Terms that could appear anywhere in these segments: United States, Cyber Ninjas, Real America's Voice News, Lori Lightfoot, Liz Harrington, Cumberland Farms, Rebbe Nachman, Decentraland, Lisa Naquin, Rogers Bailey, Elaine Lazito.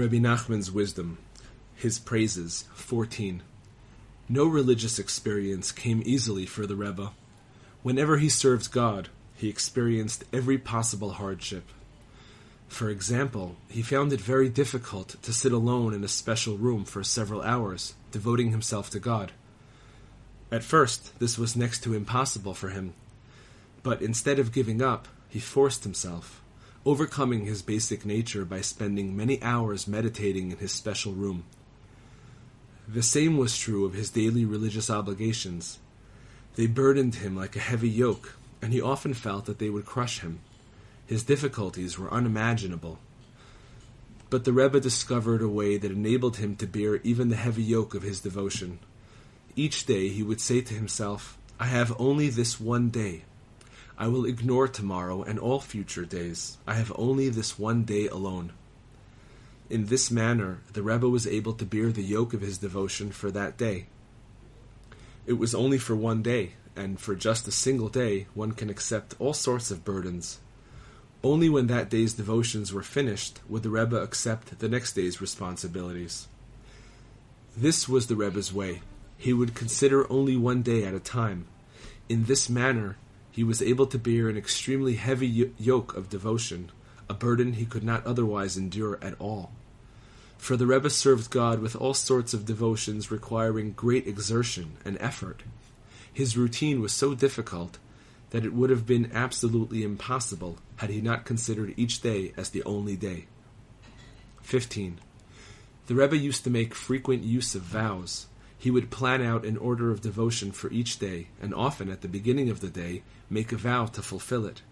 Rebbe Nachman's wisdom, his praises, 14. No religious experience came easily for the Rebbe. Whenever he served God, he experienced every possible hardship. For example, he found it very difficult to sit alone in a special room for several hours, devoting himself to God. At first, this was next to impossible for him. But instead of giving up, he forced himself, overcoming his basic nature by spending many hours meditating in his special room. The same was true of his daily religious obligations. They burdened him like a heavy yoke, and he often felt that they would crush him. His difficulties were unimaginable. But the Rebbe discovered a way that enabled him to bear even the heavy yoke of his devotion. Each day he would say to himself, "I have only this one day. I will ignore tomorrow and all future days. I have only this one day alone." In this manner, the Rebbe was able to bear the yoke of his devotion for that day. It was only for one day, and for just a single day, one can accept all sorts of burdens. Only when that day's devotions were finished would the Rebbe accept the next day's responsibilities. This was the Rebbe's way. He would consider only one day at a time. In this manner, he was able to bear an extremely heavy yoke of devotion, a burden he could not otherwise endure at all. For the Rebbe served God with all sorts of devotions requiring great exertion and effort. His routine was so difficult that it would have been absolutely impossible had he not considered each day as the only day. 15. The Rebbe used to make frequent use of vows. He would plan out an order of devotion for each day, and often at the beginning of the day, make a vow to fulfill it.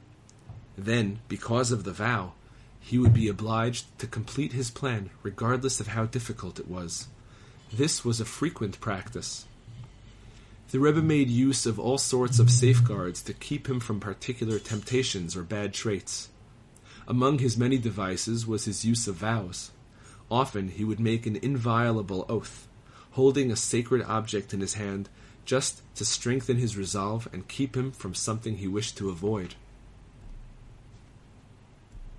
Then, because of the vow, he would be obliged to complete his plan regardless of how difficult it was. This was a frequent practice. The Rebbe made use of all sorts of safeguards to keep him from particular temptations or bad traits. Among his many devices was his use of vows. Often he would make an inviolable oath, holding a sacred object in his hand just to strengthen his resolve and keep him from something he wished to avoid.